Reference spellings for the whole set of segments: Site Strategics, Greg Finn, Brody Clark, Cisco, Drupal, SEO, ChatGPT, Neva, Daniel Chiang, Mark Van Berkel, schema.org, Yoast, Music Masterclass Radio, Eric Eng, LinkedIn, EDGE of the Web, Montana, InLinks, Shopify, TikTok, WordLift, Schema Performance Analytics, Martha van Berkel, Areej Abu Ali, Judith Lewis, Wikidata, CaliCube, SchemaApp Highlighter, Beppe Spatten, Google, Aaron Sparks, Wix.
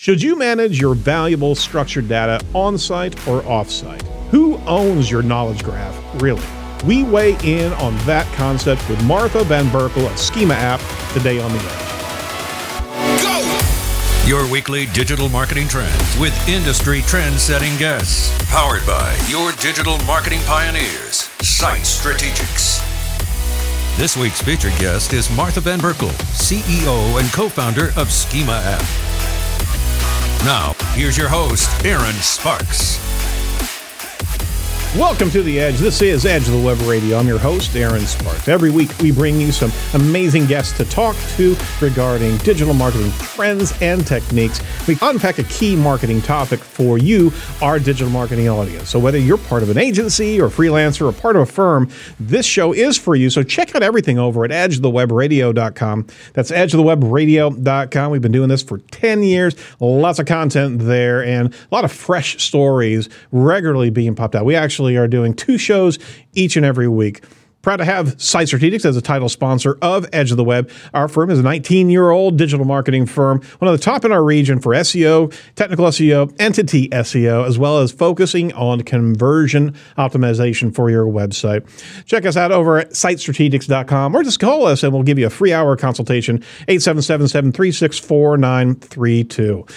Should you manage your valuable structured data on-site or off-site? Who owns your knowledge graph, really? We weigh in on that concept with Martha van Berkel at SchemaApp today on The Edge. Go! Your weekly digital marketing trends with industry trend-setting guests. Powered by your digital marketing pioneers, Site Strategics. This week's featured guest is Martha van Berkel, CEO and co-founder of SchemaApp. Now, here's your host, Aaron Sparks. Welcome to The Edge. This is Edge of the Web Radio. I'm your host, Aaron Sparks. Every week, we bring you some amazing guests to talk to regarding digital marketing trends and techniques. We unpack a key marketing topic for you, our digital marketing audience. So whether you're part of an agency or a freelancer or part of a firm, this show is for you. So check out everything over at edgeofthewebradio.com. That's edgeofthewebradio.com. We've been doing this for 10 years. Lots of content there and a lot of fresh stories regularly being popped out. We actually are doing two shows each and every week. Proud to have Site Strategics as a title sponsor of Edge of the Web. Our firm is a 19-year-old digital marketing firm, one of the top in our region for SEO, technical SEO, entity SEO, as well as focusing on conversion optimization for your website. Check us out over at sitestrategics.com or just call us and we'll give you a free hour consultation, 877-736-4932.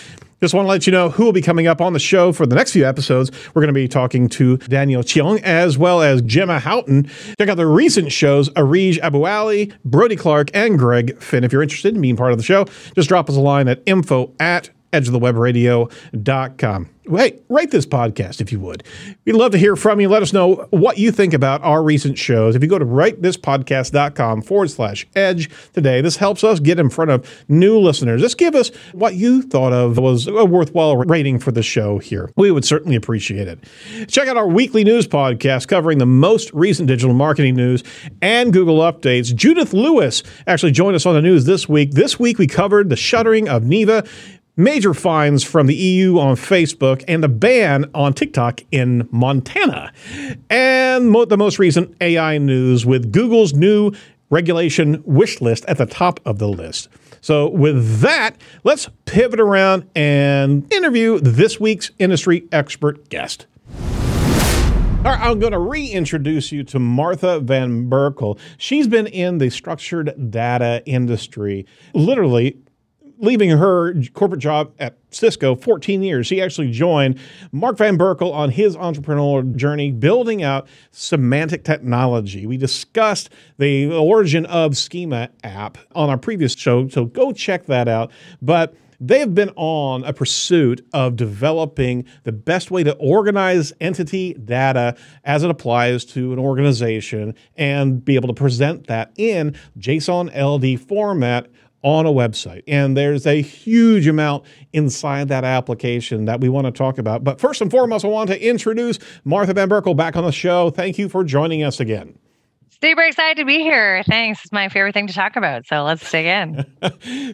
Just want to let you know who will be coming up on the show for the next few episodes. We're going to be talking to Daniel Chiang as well as Gemma Houghton. Check out the recent shows, Areej Abu Ali, Brody Clark, and Greg Finn. If you're interested in being part of the show, just drop us a line at info@edgeofthewebradio.com. Hey, rate this podcast if you would. We'd love to hear from you. Let us know what you think about our recent shows. If you go to ratethispodcast.com/edge today, this helps us get in front of new listeners. Just give us what you thought of was a worthwhile rating for the show here. We would certainly appreciate it. Check out our weekly news podcast covering the most recent digital marketing news and Google updates. Judith Lewis actually joined us on the news this week. This week, we covered the shuttering of Neva, major fines from the EU on Facebook, and the ban on TikTok in Montana. And the most recent AI news with Google's new regulation wish list at the top of the list. So with that, let's pivot around and interview this week's industry expert guest. All right, I'm going to reintroduce you to Martha van Berkel. She's been in the structured data industry literally leaving her corporate job at Cisco, 14 years. She actually joined Mark Van Berkel on his entrepreneurial journey, building out semantic technology. We discussed the origin of SchemaApp on our previous show, so go check that out. But they've been on a pursuit of developing the best way to organize entity data as it applies to an organization and be able to present that in JSON-LD format on a website. And there's a huge amount inside that application that we want to talk about. But first and foremost, I want to introduce Martha van Berkel back on the show. Thank you for joining us again. Super excited to be here. Thanks. It's my favorite thing to talk about. So let's dig in.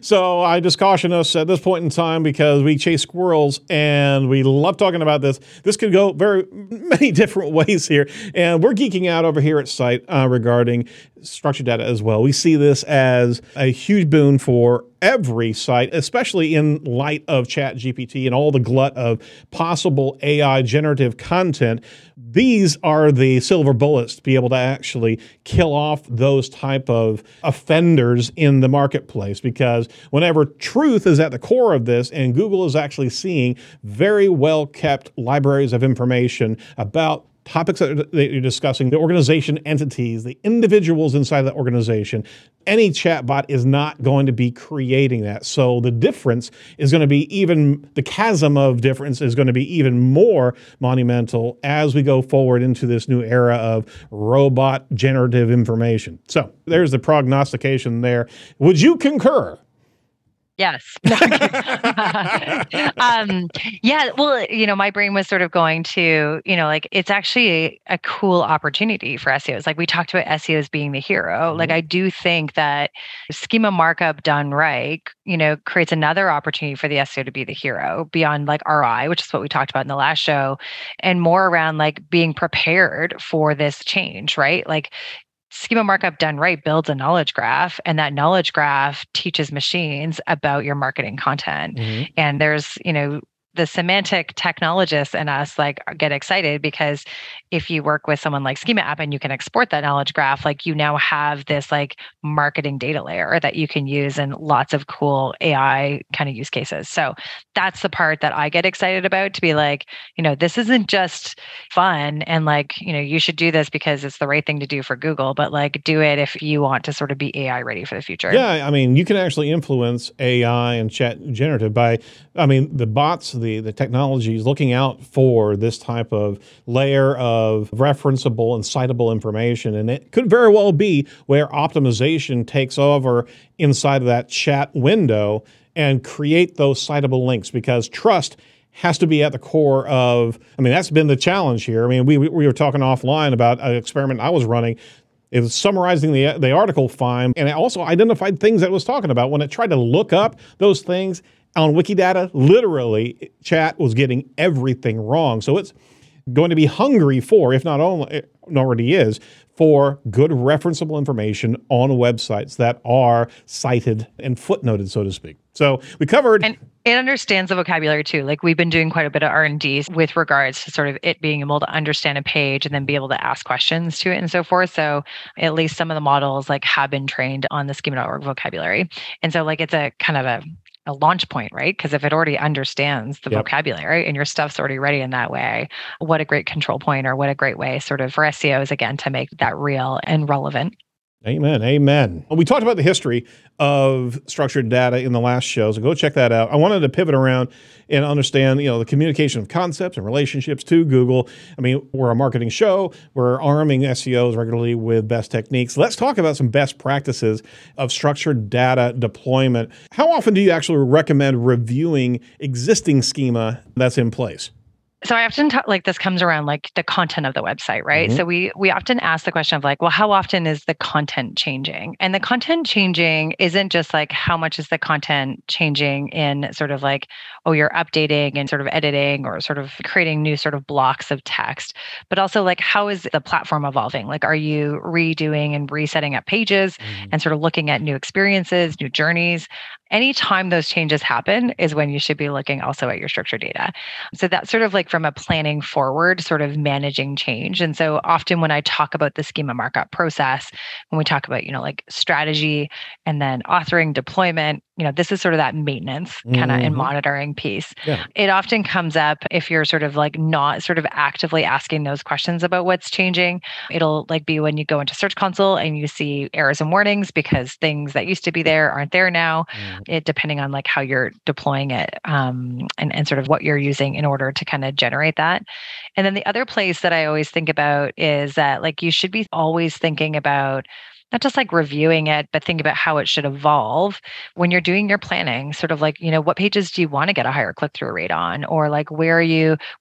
So I just caution us at this point in time because we chase squirrels and we love talking about this. This could go very many different ways here. And we're geeking out over here at Site regarding structured data as well. We see this as a huge boon for every site, especially in light of ChatGPT and all the glut of possible AI generative content. These are the silver bullets to be able to actually kill off those type of offenders in the marketplace, because whenever truth is at the core of this, and Google is actually seeing very well-kept libraries of information about topics that you're discussing, the organization entities, the individuals inside the organization, any chatbot is not going to be creating that. So the difference is going to be even, the chasm of difference is going to be even more monumental as we go forward into this new era of robot generative information. So there's the prognostication there. Would you concur? Yes. Yeah. Well, you know, my brain was sort of going to, you know, like it's actually a cool opportunity for SEOs. Like we talked about SEOs being the hero. Like I do think that schema markup done right, you know, creates another opportunity for the SEO to be the hero beyond like RI, which is what we talked about in the last show, and more around like being prepared for this change, right? Like schema markup done right builds a knowledge graph, and that knowledge graph teaches machines about your marketing content. Mm-hmm. And there's, you know, the semantic technologists in us like get excited because if you work with someone like SchemaApp and you can export that knowledge graph, like you now have this like marketing data layer that you can use in lots of cool AI kind of use cases. So that's the part that I get excited about, to be like, you know, this isn't just fun and like, you know, you should do this because it's the right thing to do for Google, but like do it if you want to sort of be AI ready for the future. Yeah. I mean, you can actually influence AI and chat generative by, I mean, the bots, the technology is looking out for this type of layer of referenceable and citable information. And it could very well be where optimization takes over inside of that chat window and create those citable links, because trust has to be at the core of, I mean, that's been the challenge here. I mean, we were talking offline about an experiment I was running. It was summarizing the article fine, and it also identified things that it was talking about. When it tried to look up those things on Wikidata, literally, chat was getting everything wrong. So it's going to be hungry for, if not only, it already is, for good referenceable information on websites that are cited and footnoted, so to speak. So we covered... And it understands the vocabulary too. Like we've been doing quite a bit of R&D with regards to sort of it being able to understand a page and then be able to ask questions to it and so forth. So at least some of the models like have been trained on the schema.org vocabulary. And so like it's a kind of a launch point, right? Because if it already understands the vocabulary and your stuff's already ready in that way, what a great control point, or what a great way sort of for SEOs, again, to make that real and relevant. Amen. Amen. Well, we talked about the history of structured data in the last show, so go check that out. I wanted to pivot around and understand, you know, the communication of concepts and relationships to Google. I mean, we're a marketing show. We're arming SEOs regularly with best techniques. Let's talk about some best practices of structured data deployment. How often do you actually recommend reviewing existing schema that's in place? So I often talk, like this comes around like the content of the website, right? Mm-hmm. So we often ask the question of like, well, how often is the content changing? And the content changing isn't just like how much is the content changing in sort of like, oh, you're updating and sort of editing or sort of creating new sort of blocks of text, but also like how is the platform evolving? Like, are you redoing and resetting up pages and sort of looking at new experiences, new journeys? Anytime those changes happen is when you should be looking also at your structured data. So that's sort of like from a planning forward, sort of managing change. And so often when I talk about the schema markup process, when we talk about, you know, like strategy and then authoring, deployment, you know, this is sort of that maintenance kind of and monitoring piece. Yeah. It often comes up if you're sort of like not sort of actively asking those questions about what's changing. It'll like be when you go into Search Console and you see errors and warnings because things that used to be there aren't there now, It depending on like how you're deploying it and sort of what you're using in order to kind of generate that. And then the other place that I always think about is that like you should be always thinking about not just like reviewing it, but think about how it should evolve when you're doing your planning, sort of like, you know, what pages do you want to get a higher click-through rate on? Or like, where are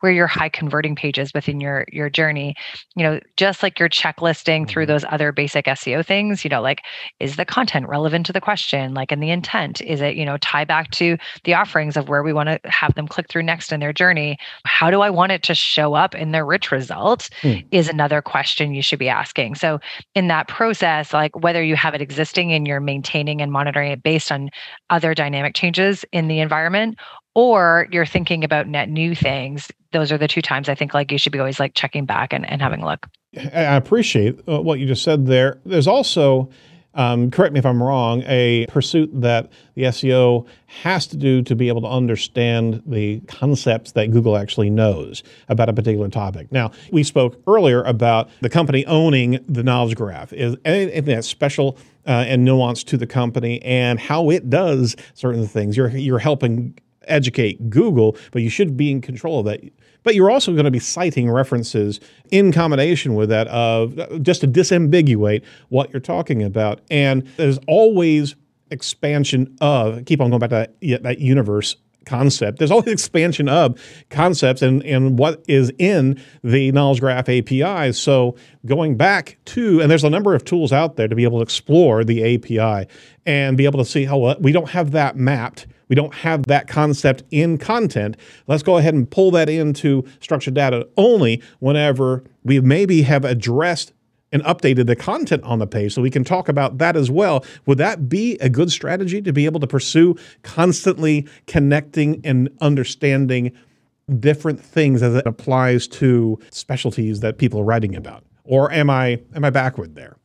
your high converting pages within your journey? You know, just like you're checklisting through those other basic SEO things, you know, like, is the content relevant to the question? Like in the intent, is it, you know, tie back to the offerings of where we want to have them click through next in their journey? How do I want it to show up in their rich results is another question you should be asking. So in that process, like whether you have it existing and you're maintaining and monitoring it based on other dynamic changes in the environment, or you're thinking about net new things, those are the two times I think like you should be always like checking back and having a look. I appreciate what you just said there. There's also, correct me if I'm wrong, a pursuit that the SEO has to do to be able to understand the concepts that Google actually knows about a particular topic. Now, we spoke earlier about the company owning the knowledge graph. Is anything that's special and nuanced to the company and how it does certain things? You're helping educate Google, but you should be in control of that. But you're also going to be citing references in combination with that of just to disambiguate what you're talking about. And there's always expansion of, keep on going back to that universe concept. There's always expansion of concepts and what is in the Knowledge Graph API. So going back to, and there's a number of tools out there to be able to explore the API and be able to see, oh, we don't have that mapped. We don't have that concept in content. Let's go ahead and pull that into structured data only whenever we maybe have addressed and updated the content on the page. So we can talk about that as well. Would that be a good strategy to be able to pursue constantly connecting and understanding different things as it applies to specialties that people are writing about? Or am I backward there?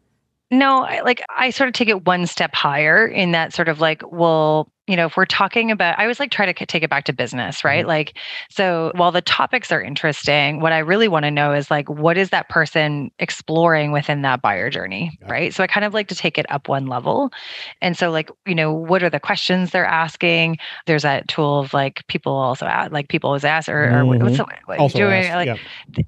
No, I sort of take it one step higher in that sort of well, you know, if we're talking about, I always try to take it back to business, right? Mm-hmm. So while the topics are interesting, what I really want to know is what is that person exploring within that buyer journey, yeah, right? So I kind of like to take it up one level. And so you know, what are the questions they're asking? There's that tool of people also ask, people always ask, or mm-hmm, what you're doing?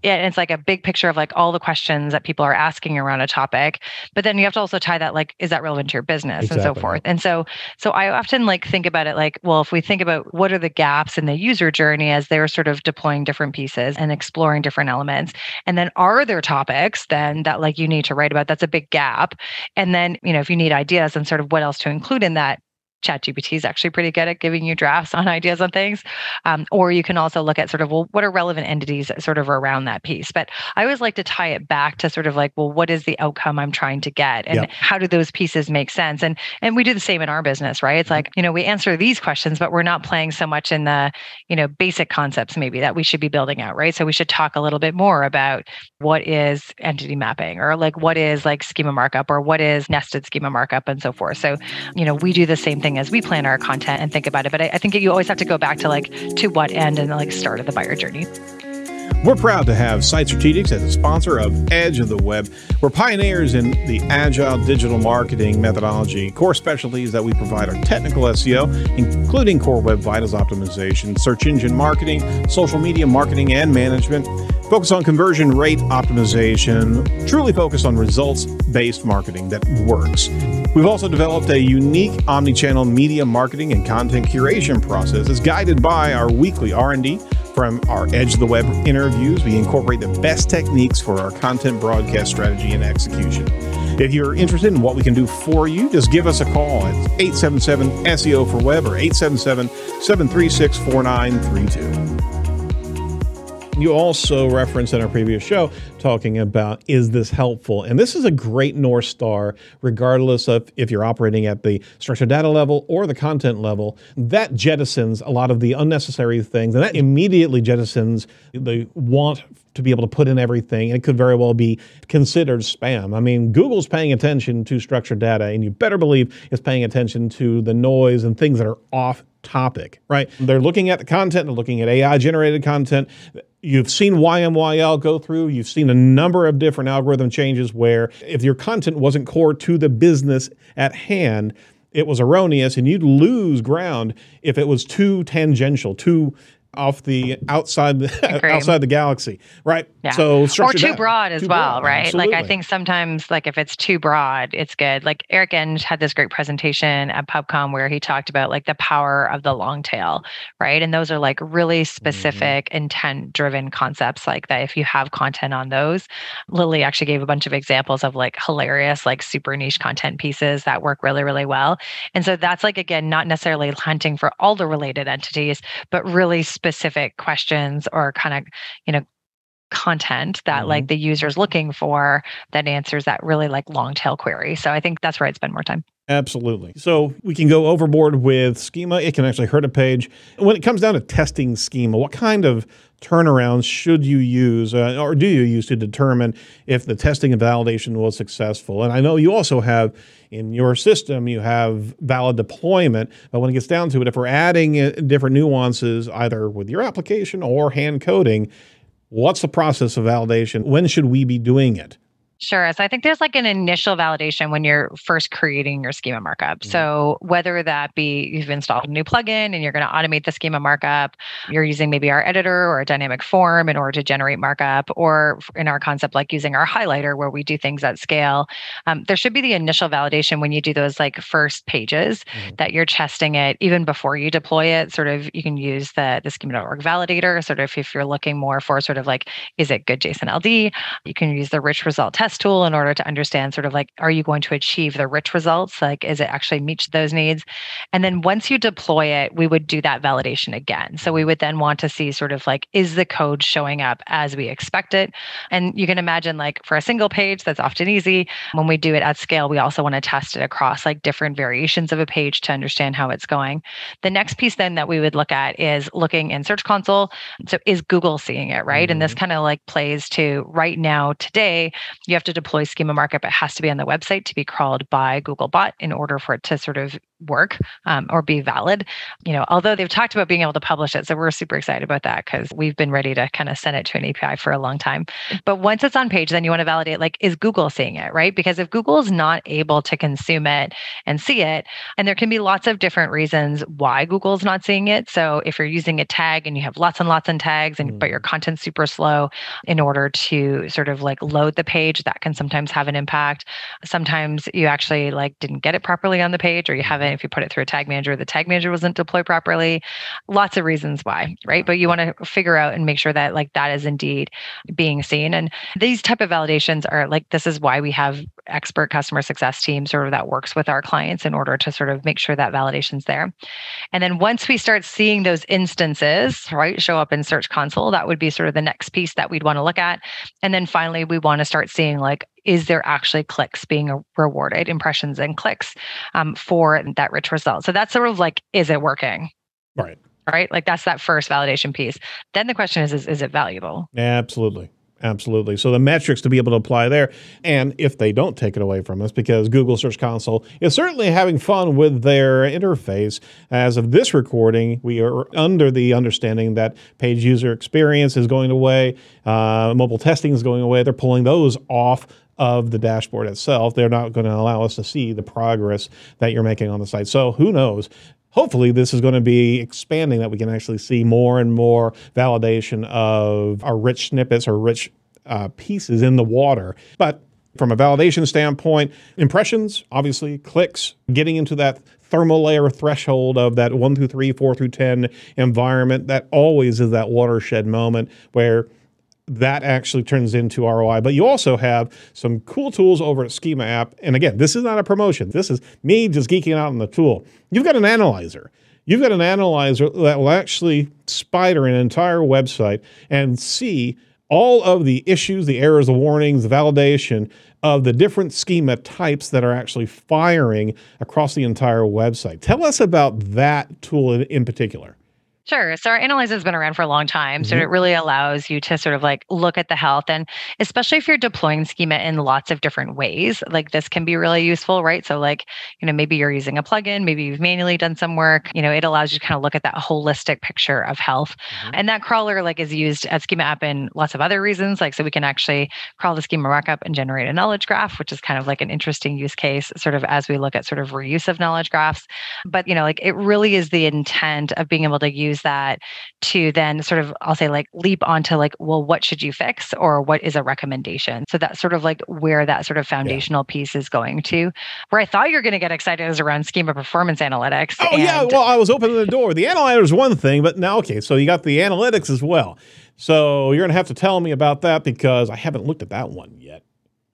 Yeah, and it's a big picture of all the questions that people are asking around a topic. But then you have to also tie that, is that relevant to your business, exactly, and so forth. And so I often think about it well, if we think about what are the gaps in the user journey as they're sort of deploying different pieces and exploring different elements, and then are there topics then that you need to write about? That's a big gap. And then, you know, if you need ideas and sort of what else to include in that, ChatGPT is actually pretty good at giving you drafts on ideas on things. Or you can also look at what are relevant entities sort of around that piece. But I always like to tie it back to what is the outcome I'm trying to get? And yep, how do those pieces make sense? And we do the same in our business, right? It's you know, we answer these questions, but we're not playing so much in the, you know, basic concepts maybe that we should be building out, right? So we should talk a little bit more about what is entity mapping, or what is schema markup, or what is nested schema markup, and so forth. So, you know, we do the same thing as we plan our content and think about it. But I think you always have to go back to to what end and start of the buyer journey. We're proud to have Site Strategics as a sponsor of Edge of the Web. We're pioneers in the agile digital marketing methodology. Core specialties that we provide are technical SEO, including core web vitals optimization, search engine marketing, social media marketing and management, focus on conversion rate optimization, truly focused on results-based marketing that works. We've also developed a unique omni-channel media marketing and content curation process that's guided by our weekly R&D. From our Edge of the Web interviews, we incorporate the best techniques for our content broadcast strategy and execution. If you're interested in what we can do for you, just give us a call at 877-SEO-4WEB or 877-736-4932. You also referenced in our previous show talking about, is this helpful? And this is a great North Star, regardless of if you're operating at the structured data level or the content level. That jettisons a lot of the unnecessary things, and that immediately jettisons the want to be able to put in everything. And it could very well be considered spam. I mean, Google's paying attention to structured data, and you better believe it's paying attention to the noise and things that are off topic, right? They're looking at the content, they're looking at AI-generated content. You've seen YMYL go through, you've seen a number of different algorithm changes where if your content wasn't core to the business at hand, it was erroneous, and you'd lose ground if it was too tangential, too off the outside the galaxy, right? Yeah. So structure or too broad as well, right? Absolutely. I think sometimes if it's too broad, it's good. Eric Eng had this great presentation at PubCon where he talked about the power of the long tail, right? And those are really specific, mm-hmm, intent-driven concepts that if you have content on those. Lily actually gave a bunch of examples of hilarious, super niche content pieces that work really, really well. And so that's again, not necessarily hunting for all the related entities, but really specific questions or content that, mm-hmm, the user's looking for that answers that really long tail query. So I think that's where I'd spend more time. Absolutely. So we can go overboard with schema. It can actually hurt a page. When it comes down to testing schema, what kind of turnarounds should you use or do you use to determine if the testing and validation was successful? And I know you also have in your system, you have valid deployment, but when it gets down to it, if we're adding different nuances, either with your application or hand coding, what's the process of validation? When should we be doing it? Sure. So I think there's an initial validation when you're first creating your schema markup. Mm-hmm. So whether that be you've installed a new plugin and you're going to automate the schema markup, you're using maybe our editor or a dynamic form in order to generate markup, or in our concept, using our highlighter where we do things at scale. There should be the initial validation when you do those first pages, mm-hmm, that you're testing it even before you deploy it. Sort of you can use the schema.org validator, sort of if you're looking more for is it good JSON-LD? You can use the rich result test best tool in order to understand sort of like, are you going to achieve the rich results? Like, is it actually meets those needs? And then once you deploy it, we would do that validation again. So we would then want to see sort of like, is the code showing up as we expect it? And you can imagine like for a single page, that's often easy. When we do it at scale, we also want to test it across like different variations of a page to understand how it's going. The next piece then that we would look at is looking in Search Console. So is Google seeing it, right? Mm-hmm. And this kind of like plays to right now, today, you have to deploy schema markup. It has to be on the website to be crawled by Googlebot in order for it to sort of work or be valid. You know, although they've talked about being able to publish it. So we're super excited about that because we've been ready to kind of send it to an API for a long time. But once it's on page, then you want to validate, like, is Google seeing it, right? Because if Google is not able to consume it and see it, and there can be lots of different reasons why Google's not seeing it. So if you're using a tag and you have lots and tags, and but your content's super slow in order to sort of like load the page, that can sometimes have an impact. Sometimes you actually like didn't get it properly on the page, or you haven't, if you put it through a tag manager, the tag manager wasn't deployed properly. Lots of reasons why, right? But you want to figure out and make sure that like that is indeed being seen. And these type of validations are like, this is why we have expert customer success team sort of that works with our clients in order to sort of make sure that validation's there. And then once we start seeing those instances, right, show up in Search Console, that would be sort of the next piece that we'd want to look at. And then finally, we want to start seeing like, is there actually clicks being rewarded, impressions and clicks for that rich result? So that's sort of like, is it working? Right? Like that's that first validation piece. Then the question is it valuable? Absolutely. Absolutely. So the metrics to be able to apply there. And if they don't take it away from us, because Google Search Console is certainly having fun with their interface. As of this recording, we are under the understanding that page user experience is going away. Mobile testing is going away. They're pulling those off of the dashboard itself. They're not going to allow us to see the progress that you're making on the site. So who knows? Hopefully this is going to be expanding, that we can actually see more and more validation of our rich snippets or rich pieces in the water. But from a validation standpoint, impressions, obviously, clicks, getting into that thermal layer threshold of that 1 through 3, 4 through 10 environment, that always is that watershed moment where that actually turns into ROI. But you also have some cool tools over at SchemaApp. And again, this is not a promotion. This is me just geeking out on the tool. You've got an analyzer. You've got an analyzer that will actually spider an entire website and see all of the issues, the errors, the warnings, the validation of the different schema types that are actually firing across the entire website. Tell us about that tool in particular. Sure. So our analyzer has been around for a long time. Mm-hmm. So it really allows you to sort of like look at the health. And especially if you're deploying schema in lots of different ways, like this can be really useful, right? So like, you know, maybe you're using a plugin, maybe you've manually done some work, you know, it allows you to kind of look at that holistic picture of health. Mm-hmm. And that crawler like is used at SchemaApp in lots of other reasons. Like, so we can actually crawl the schema markup and generate a knowledge graph, which is kind of like an interesting use case sort of as we look at sort of reuse of knowledge graphs. But, you know, like it really is the intent of being able to use that to then sort of, I'll say like leap onto like, well, what should you fix or what is a recommendation? So that's sort of like where that sort of foundational piece is going to. Where I thought you're going to get excited is around Schema Performance Analytics. Oh yeah, well, I was opening the door. The analyzer is one thing, but now, okay, so you got the analytics as well. So you're going to have to tell me about that because I haven't looked at that one yet.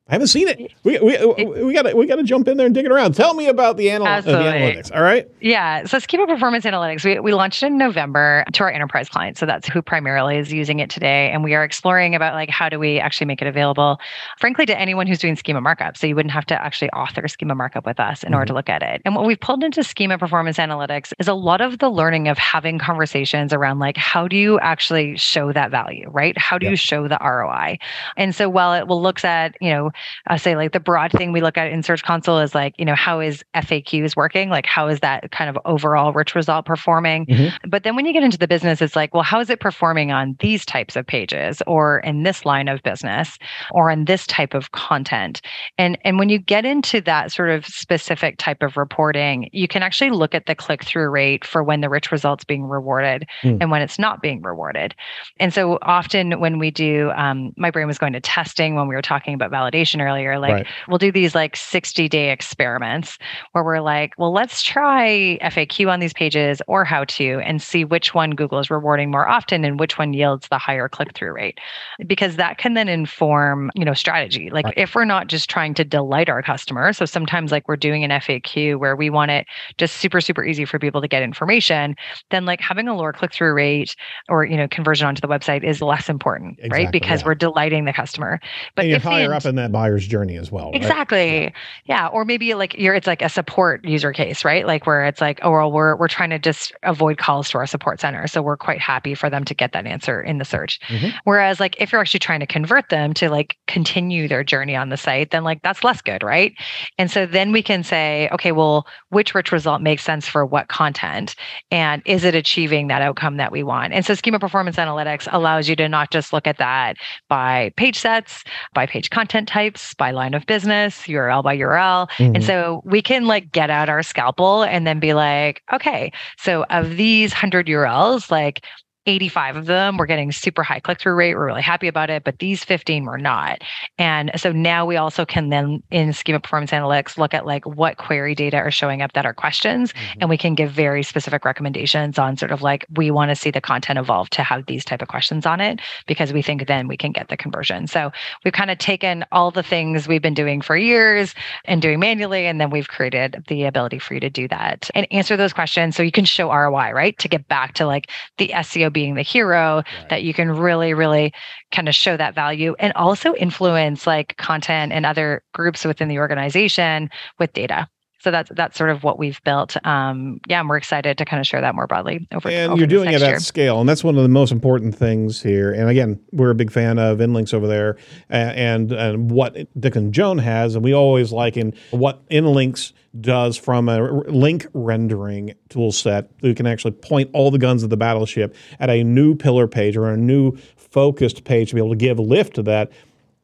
I haven't seen it. We gotta jump in there and dig it around. Tell me about the analytics. All right. Yeah. So Schema Performance Analytics. We launched it in November to our enterprise clients. So that's who primarily is using it today. And we are exploring about like how do we actually make it available, frankly, to anyone who's doing schema markup. So you wouldn't have to actually author schema markup with us in order to look at it. And what we've pulled into Schema Performance Analytics is a lot of the learning of having conversations around like how do you actually show that value, right? How do you show the ROI? And so while it looks at, you know, I say like the broad thing we look at in Search Console is like, you know, how is FAQs working? Like how is that kind of overall rich result performing? Mm-hmm. But then when you get into the business, it's like, well, how is it performing on these types of pages or in this line of business or in this type of content? And when you get into that sort of specific type of reporting, you can actually look at the click-through rate for when the rich result's being rewarded and when it's not being rewarded. And so often when we do, my brain was going to testing when we were talking about validation. mentioned earlier, like we'll do these like 60-day experiments where we're like, well, let's try FAQ on these pages or how to and see which one Google is rewarding more often and which one yields the higher click-through rate, because that can then inform, you know, strategy. Like if we're not just trying to delight our customers. So sometimes like we're doing an FAQ where we want it just super, super easy for people to get information, then like having a lower click-through rate or, you know, conversion onto the website is less important, right? Because we're delighting the customer. But and you're higher up in that buyer's journey as well. Right? Or maybe like it's like a support user case, right? Like where it's like, oh, well, we're trying to just avoid calls to our support center. So we're quite happy for them to get that answer in the search. Whereas like if you're actually trying to convert them to like continue their journey on the site, then like that's less good, right? And so then we can say, okay, well, which result makes sense for what content? And is it achieving that outcome that we want? And so Schema Performance Analytics allows you to not just look at that by page sets, by page content types, by line of business, URL by URL. And so we can like get out our scalpel and then be like, okay, so of these 100 URLs, like 85 of them, we're getting super high click-through rate. We're really happy about it, but these 15 were not. And so now we also can then in Schema Performance Analytics, look at like what query data are showing up that are questions. And we can give very specific recommendations on sort of like, we want to see the content evolve to have these type of questions on it, because we think then we can get the conversion. So we've kind of taken all the things we've been doing for years and doing manually, and then we've created the ability for you to do that and answer those questions. So you can show ROI, right? To get back to like the SEO being the hero, that you can really, really kind of show that value and also influence like content and other groups within the organization with data. So that's sort of what we've built. And we're excited to kind of share that more broadly over. And you're doing it at scale. And that's one of the most important things here. And again, we're a big fan of InLinks over there and what Dick and Joan has. And we always liken what InLinks does from a link rendering tool set. We can actually point all the guns of the battleship at a new pillar page or a new focused page to be able to give lift to that.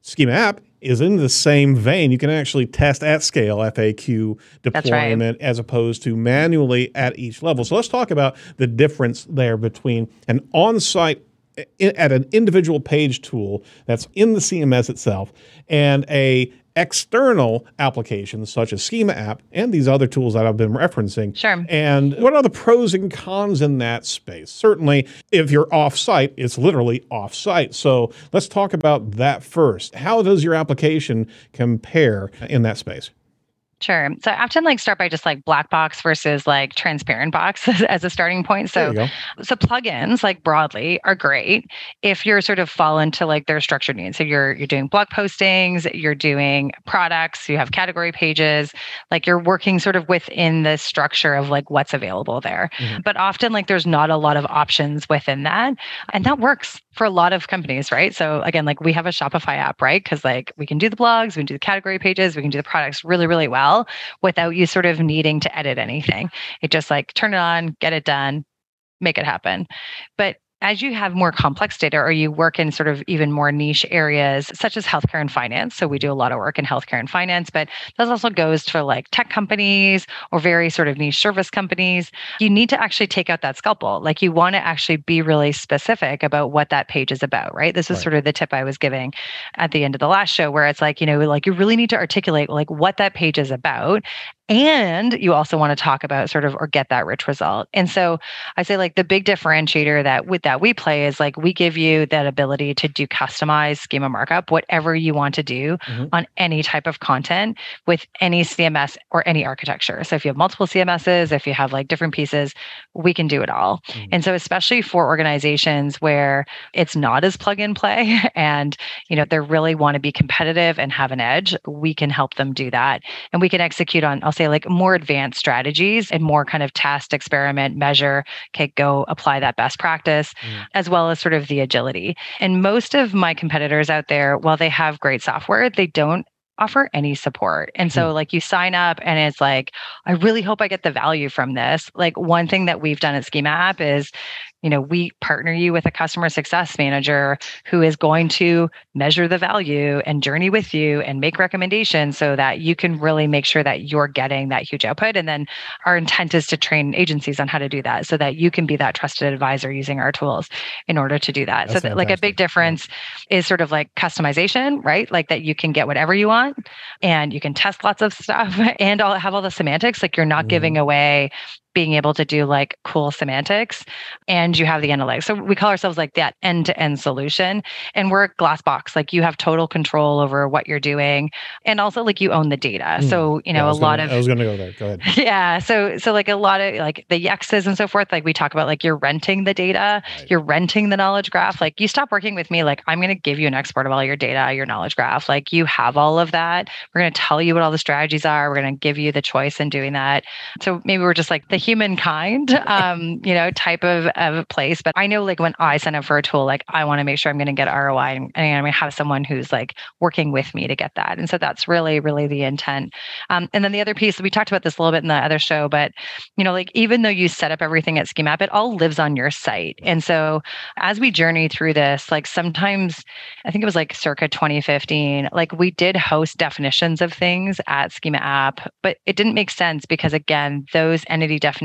SchemaApp is in the same vein. You can actually test at scale FAQ deployment as opposed to manually at each level. So let's talk about the difference there between an on-site at an individual page tool that's in the CMS itself and a external applications such as SchemaApp and these other tools that I've been referencing. And what are the pros and cons in that space? Certainly, if you're off-site, it's literally off-site. So let's talk about that first. How does your application compare in that space? So I often like start by just like black box versus like transparent box as a starting point. So plugins like broadly are great if you're sort of fall into like their structured needs. So you're doing blog postings, you're doing products, you have category pages, like you're working sort of within the structure of like what's available there. But often like there's not a lot of options within that. And that works for a lot of companies, right? So again, like we have a Shopify app, right? Because like we can do the blogs, we can do the category pages, we can do the products really, really well, without you sort of needing to edit anything. It just like turn it on, get it done, make it happen. But as you have more complex data or you work in sort of even more niche areas, such as healthcare and finance. So we do a lot of work in healthcare and finance, but that also goes to like tech companies or very sort of niche service companies. You need to actually take out that scalpel. Like you want to actually be really specific about what that page is about, right? This is sort of the tip I was giving at the end of the last show where it's like, you know, like you really need to articulate like what that page is about. And you also want to talk about sort of or get that rich result. And so I say like the big differentiator that we play is like we give you that ability to do customized schema markup, whatever you want to do on any type of content with any CMS or any architecture. So if you have multiple CMSs, if you have like different pieces, we can do it all. And so especially for organizations where it's not as plug and play and you know they really want to be competitive and have an edge, we can help them do that. And we can execute on say like more advanced strategies and more kind of test, experiment, measure, okay, go apply that best practice, as well as sort of the agility. And most of my competitors out there, while they have great software, they don't offer any support. And so like you sign up and it's like, I really hope I get the value from this. Like one thing that we've done at SchemaApp is, you know, we partner you with a customer success manager who is going to measure the value and journey with you and make recommendations so that you can really make sure that you're getting that huge output. And then our intent is to train agencies on how to do that so that you can be that trusted advisor using our tools in order to do that. That's so that, like, a big difference is sort of like customization, right? Like that you can get whatever you want and you can test lots of stuff and all have all the semantics. Like you're not giving away being able to do like cool semantics, and you have the analytics. So we call ourselves like that end-to-end solution, and we're a glass box. Like you have total control over what you're doing, and also like you own the data. So, you know, I was going to go there. Go ahead. Yeah. So like a lot of like the Yexes and so forth, like we talk about, like you're renting the data, right. You're renting the knowledge graph. Like you stop working with me, like I'm going to give you an export of all your data, your knowledge graph. Like you have all of that. We're going to tell you what all the strategies are. We're going to give you the choice in doing that. So maybe we're just like the humankind, you know, type of place. But I know like when I sign up for a tool, like I want to make sure I'm going to get ROI and I'm going to have someone who's like working with me to get that. And so that's really, really the intent. And then the other piece, we talked about this a little bit in the other show, but, you know, like even though you set up everything at SchemaApp, it all lives on your site. And so as we journey through this, like sometimes, I think it was like circa 2015, like we did host definitions of things at SchemaApp, but it didn't make sense because again, those entity definitions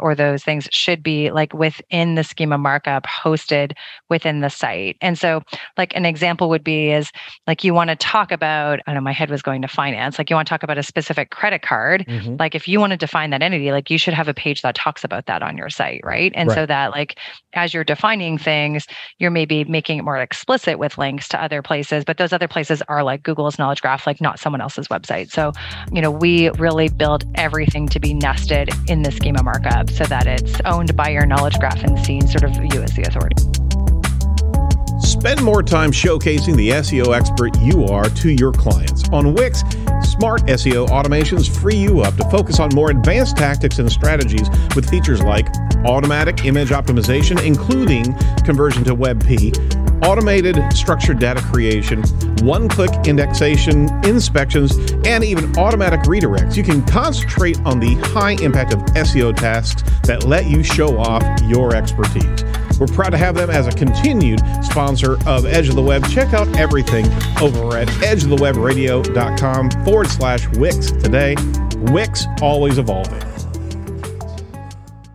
or those things should be like within the schema markup hosted within the site. And so like an example would be is like you want to talk about, I don't know, my head was going to finance, like you want to talk about a specific credit card. Mm-hmm. Like if you want to define that entity, like you should have a page that talks about that on your site, right? And right. So that like as you're defining things, you're maybe making it more explicit with links to other places, but those other places are like Google's knowledge graph, like not someone else's website. So, you know, we really build everything to be nested in the schema markup so that it's owned by your knowledge graph and seen sort of you as the authority. Spend more time showcasing the SEO expert you are to your clients. On Wix, smart SEO automations free you up to focus on more advanced tactics and strategies with features like automatic image optimization, including conversion to WebP, automated structured data creation, one-click indexation, inspections, and even automatic redirects. You can concentrate on the high impact of SEO tasks that let you show off your expertise. We're proud to have them as a continued sponsor of Edge of the Web. Check out everything over at edgeofthewebradio.com/Wix today. Wix, always evolving.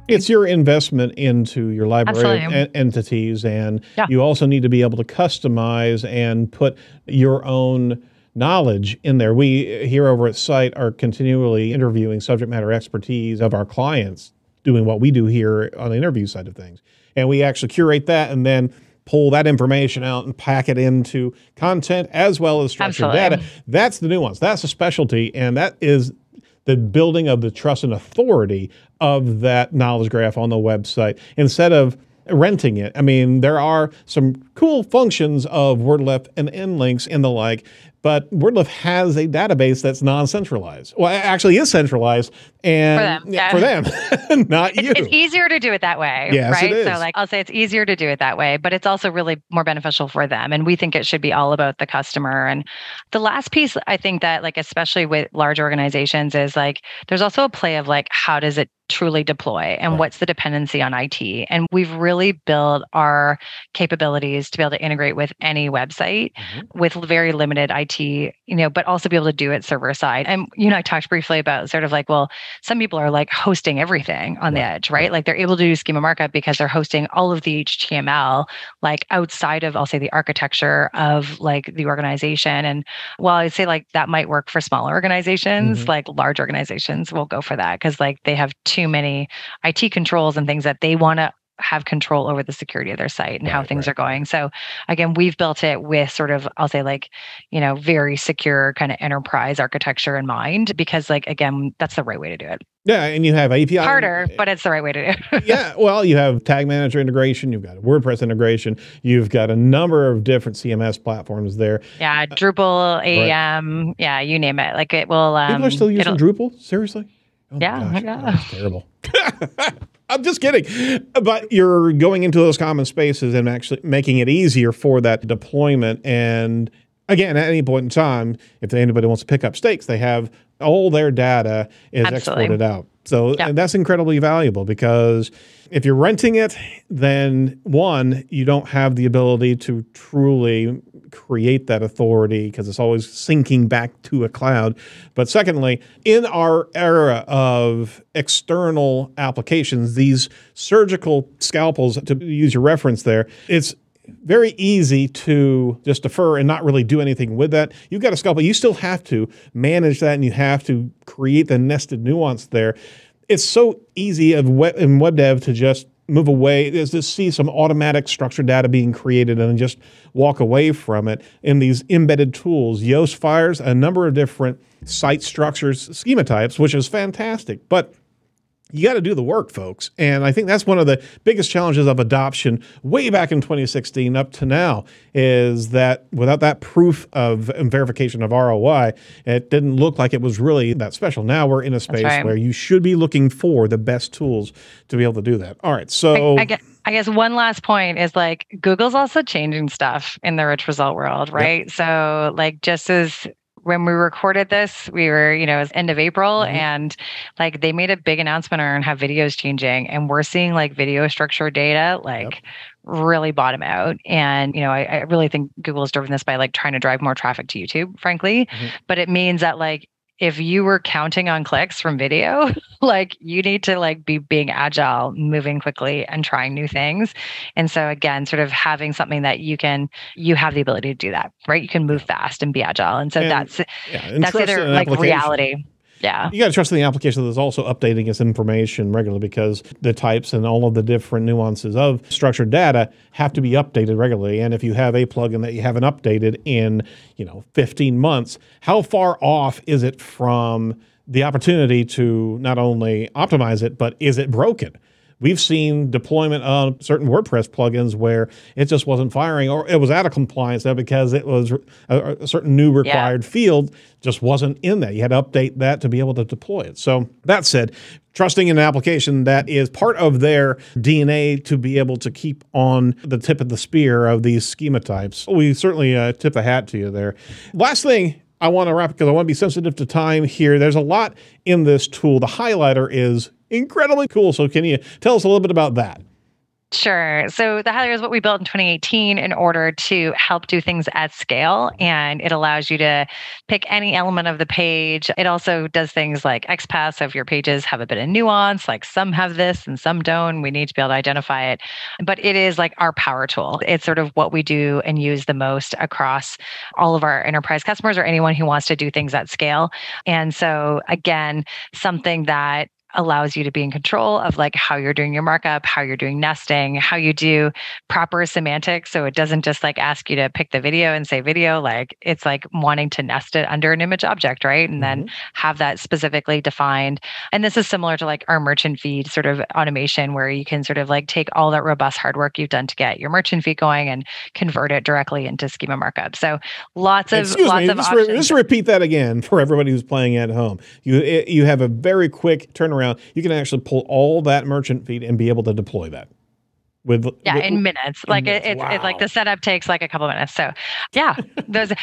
It's your investment into your library of entities, and you also need to be able to customize and put your own knowledge in there. We here over at Site are continually interviewing subject matter expertise of our clients, doing what we do here on the interview side of things. And we actually curate that and then pull that information out and pack it into content as well as structured data. That's the nuance. That's a specialty, and that is the building of the trust and authority of that knowledge graph on the website instead of renting it. I mean, there are some cool functions of WordLift and InLinks and the like, but WordLift has a database that's non-centralized. Well, it actually is centralized and for them not you. It's easier to do it that way, right? It is. So like I'll say it's easier to do it that way, but it's also really more beneficial for them. And we think it should be all about the customer. And the last piece I think that like, especially with large organizations, is like, there's also a play of like, how does it truly deploy and what's the dependency on IT? And we've really built our capabilities to be able to integrate with any website with very limited IT, you know, but also be able to do it server side. And, you know, I talked briefly about sort of like, well, some people are like hosting everything on the edge, right? Like they're able to do schema markup because they're hosting all of the HTML, like outside of, I'll say, the architecture of like the organization. And while I'd say like that might work for smaller organizations, like large organizations will go for that because like they have too many IT controls and things that they want to have control over the security of their site and how things are going. So again, we've built it with sort of, I'll say like, you know, very secure kind of enterprise architecture in mind, because like, again, that's the right way to do it. Yeah. And you have API. Harder, but it's the right way to do it. Well, you have Tag Manager integration. You've got WordPress integration. You've got a number of different CMS platforms there. Yeah. Drupal, AEM. Yeah. You name it. Like it will. People are still using Drupal? Seriously? Oh my gosh, that's terrible. I'm just kidding. But you're going into those common spaces and actually making it easier for that deployment. And again, at any point in time, if anybody wants to pick up stakes, they have all their data is exported out. So and that's incredibly valuable, because if you're renting it, then one, you don't have the ability to truly create that authority because it's always syncing back to a cloud. But secondly, in our era of external applications, these surgical scalpels, to use your reference there, it's very easy to just defer and not really do anything with that. You've got a scalpel. You still have to manage that, and you have to create the nested nuance there. It's so easy in web dev to just move away, is to see some automatic structured data being created and just walk away from it in these embedded tools. Yoast fires a number of different site structures, schema types, which is fantastic. But you got to do the work, folks. And I think that's one of the biggest challenges of adoption way back in 2016 up to now, is that without that proof of and verification of ROI, it didn't look like it was really that special. Now we're in a space where you should be looking for the best tools to be able to do that. All right. So I guess one last point is, like, Google's also changing stuff in the rich result world, right? Yep. So, like, just as when we recorded this, we were, you know, it was end of April, and like they made a big announcement on how video is changing, and we're seeing like video structure data really bottom out. And, you know, I really think Google is driven this by like trying to drive more traffic to YouTube, frankly. But it means that like if you were counting on clicks from video, like you need to like be being agile, moving quickly and trying new things. And so again, sort of having something that you can, you have the ability to do that, right? You can move fast and be agile. And so that's the other like reality. Yeah. You got to trust the application that's also updating its information regularly, because the types and all of the different nuances of structured data have to be updated regularly. And if you have a plugin that you haven't updated in, you know, 15 months, how far off is it from the opportunity to not only optimize it, but is it broken? We've seen deployment of certain WordPress plugins where it just wasn't firing, or it was out of compliance now because it was a certain new required field just wasn't in there. You had to update that to be able to deploy it. So that said, trusting in an application that is part of their DNA to be able to keep on the tip of the spear of these schema types. We certainly tip the hat to you there. Last thing I want to wrap, because I want to be sensitive to time here. There's a lot in this tool. The highlighter is incredibly cool. So can you tell us a little bit about that? Sure. So the highlighter is what we built in 2018 in order to help do things at scale. And it allows you to pick any element of the page. It also does things like XPath. So if your pages have a bit of nuance, like some have this and some don't, we need to be able to identify it. But it is like our power tool. It's sort of what we do and use the most across all of our enterprise customers, or anyone who wants to do things at scale. And so again, something that allows you to be in control of like how you're doing your markup, how you're doing nesting, how you do proper semantics. So it doesn't just like ask you to pick the video and say video, like it's like wanting to nest it under an image object, right? And then have that specifically defined. And this is similar to like our merchant feed sort of automation, where you can sort of like take all that robust hard work you've done to get your merchant feed going and convert it directly into schema markup. So lots of options. Just repeat that again for everybody who's playing at home. You have a very quick turnaround. You can actually pull all that merchant feed and be able to deploy that in minutes. It's like the setup takes like a couple of minutes. So yeah, there's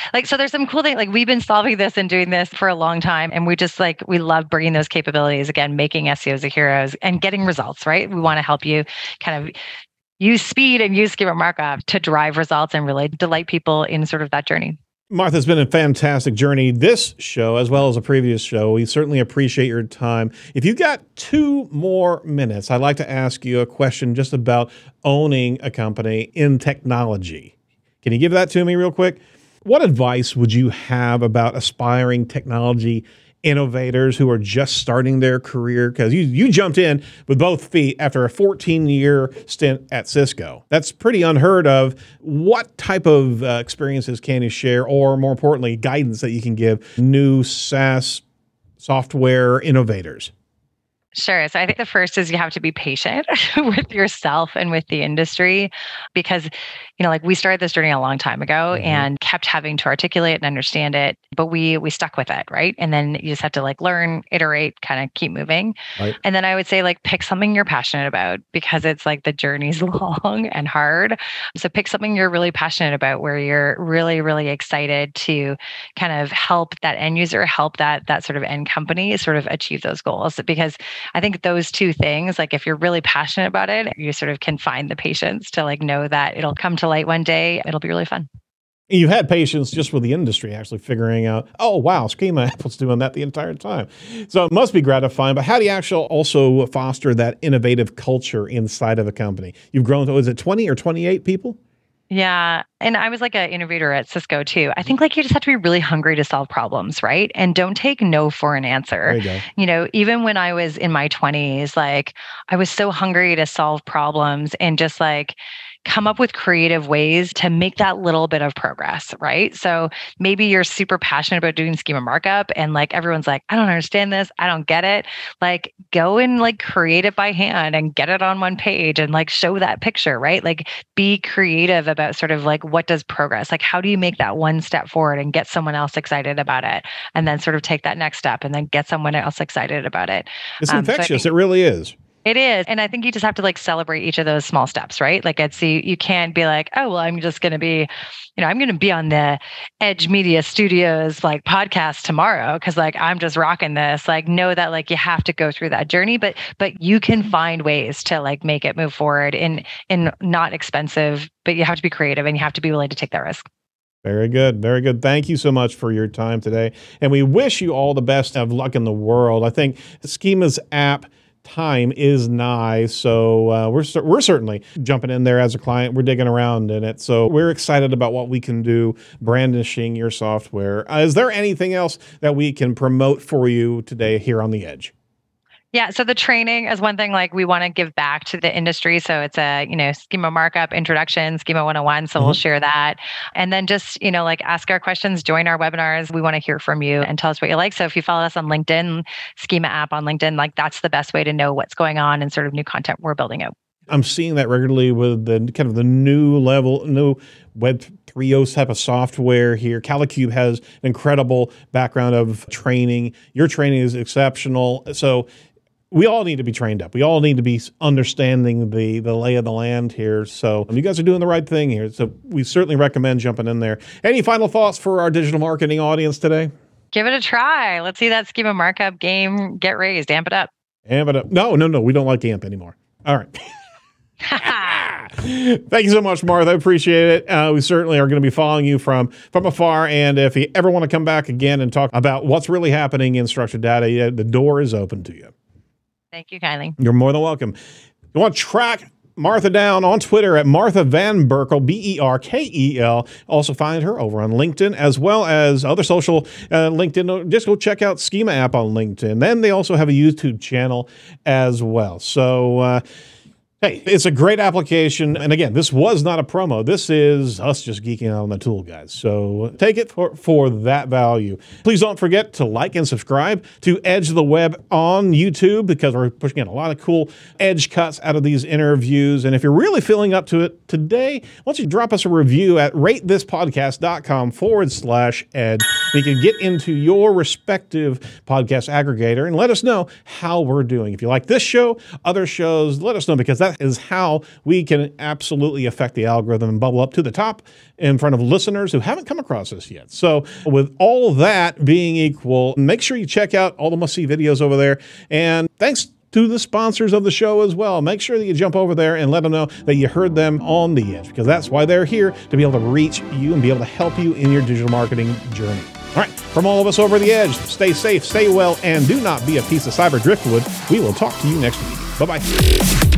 some cool things. Like we've been solving this and doing this for a long time, and we just like, we love bringing those capabilities, again, making SEOs the heroes and getting results, right? We want to help you kind of use speed and use schema markup to drive results and really delight people in sort of that journey. Martha, it's been a fantastic journey this show, as well as a previous show. We certainly appreciate your time. If you've got 2 more minutes, I'd like to ask you a question just about owning a company in technology. Can you give that to me real quick? What advice would you have about aspiring technology innovators who are just starting their career? Because you jumped in with both feet after a 14-year stint at Cisco. That's pretty unheard of. What type of experiences can you share, or more importantly, guidance that you can give new SaaS software innovators? Sure. So I think the first is you have to be patient with yourself and with the industry, because you know, like we started this journey a long time ago and kept having to articulate and understand it, but we stuck with it, right? And then you just have to like learn, iterate, kind of keep moving. Right. And then I would say like pick something you're passionate about, because it's like the journey's long and hard. So pick something you're really passionate about, where you're really, really excited to kind of help that end user, help that sort of end company sort of achieve those goals. Because I think those two things, like if you're really passionate about it, you sort of can find the patience to like know that it'll come to light one day. It'll be really fun. You had patience just with the industry actually figuring out, oh, wow, SchemaApp was doing that the entire time. So it must be gratifying, but how do you actually also foster that innovative culture inside of a company? You've grown to, is it 20 or 28 people? Yeah. And I was like an innovator at Cisco too. I think like you just have to be really hungry to solve problems, right? And don't take no for an answer. There you go. You know, even when I was in my 20s, like I was so hungry to solve problems and just like come up with creative ways to make that little bit of progress, right? So maybe you're super passionate about doing schema markup and like everyone's like, I don't understand this. I don't get it. Like go and like create it by hand and get it on one page and like show that picture, right? Like be creative about sort of like what does progress, like how do you make that one step forward and get someone else excited about it? And then sort of take that next step and then get someone else excited about it. It's infectious. So it really is. It is. And I think you just have to like celebrate each of those small steps, right? Like it's, you can't be like, oh, well, I'm just going to be, you know, I'm going to be on the Edge Media Studios like podcast tomorrow because like I'm just rocking this. Like know that like you have to go through that journey, but you can find ways to like make it move forward in not expensive, but you have to be creative and you have to be willing to take that risk. Very good. Very good. Thank you so much for your time today. And we wish you all the best of luck in the world. I think Schema's app time is nigh, so we're certainly jumping in there as a client. We're digging around in it, so we're excited about what we can do brandishing your software. Is there anything else that we can promote for you today here on The Edge? Yeah. So the training is one thing, like we want to give back to the industry. So it's a, you know, schema markup introduction, schema 101. So we'll share that. And then just, you know, like ask our questions, join our webinars. We want to hear from you and tell us what you like. So if you follow us on LinkedIn, Schema App on LinkedIn, like that's the best way to know what's going on and sort of new content we're building out. I'm seeing that regularly with the kind of the new Web 3.0 type of software here. CaliCube has an incredible background of training. Your training is exceptional. So we all need to be trained up. We all need to be understanding the lay of the land here. So you guys are doing the right thing here. So we certainly recommend jumping in there. Any final thoughts for our digital marketing audience today? Give it a try. Let's see that schema markup game get raised. Amp it up. Amp it up. No. We don't like AMP anymore. All right. Thank you so much, Martha. I appreciate it. We certainly are going to be following you from afar. And if you ever want to come back again and talk about what's really happening in structured data, the door is open to you. Thank you, Kylie. You're more than welcome. You want to track Martha down on Twitter at Martha Van Berkel, Berkel. Also find her over on LinkedIn as well as other social LinkedIn. Just go check out Schema App on LinkedIn. Then they also have a YouTube channel as well. So, hey, it's a great application. And again, this was not a promo. This is us just geeking out on the tool, guys. So take it for that value. Please don't forget to like and subscribe to Edge of the Web on YouTube because we're pushing out a lot of cool edge cuts out of these interviews. And if you're really feeling up to it today, why don't you drop us a review at ratethispodcast.com/edge. You can get into your respective podcast aggregator and let us know how we're doing. If you like this show, other shows, let us know because that is how we can absolutely affect the algorithm and bubble up to the top in front of listeners who haven't come across us yet. So with all that being equal, make sure you check out all the must-see videos over there. And thanks to the sponsors of the show as well. Make sure that you jump over there and let them know that you heard them on The Edge because that's why they're here, to be able to reach you and be able to help you in your digital marketing journey. All right, from all of us over The Edge, stay safe, stay well, and do not be a piece of cyber driftwood. We will talk to you next week. Bye-bye.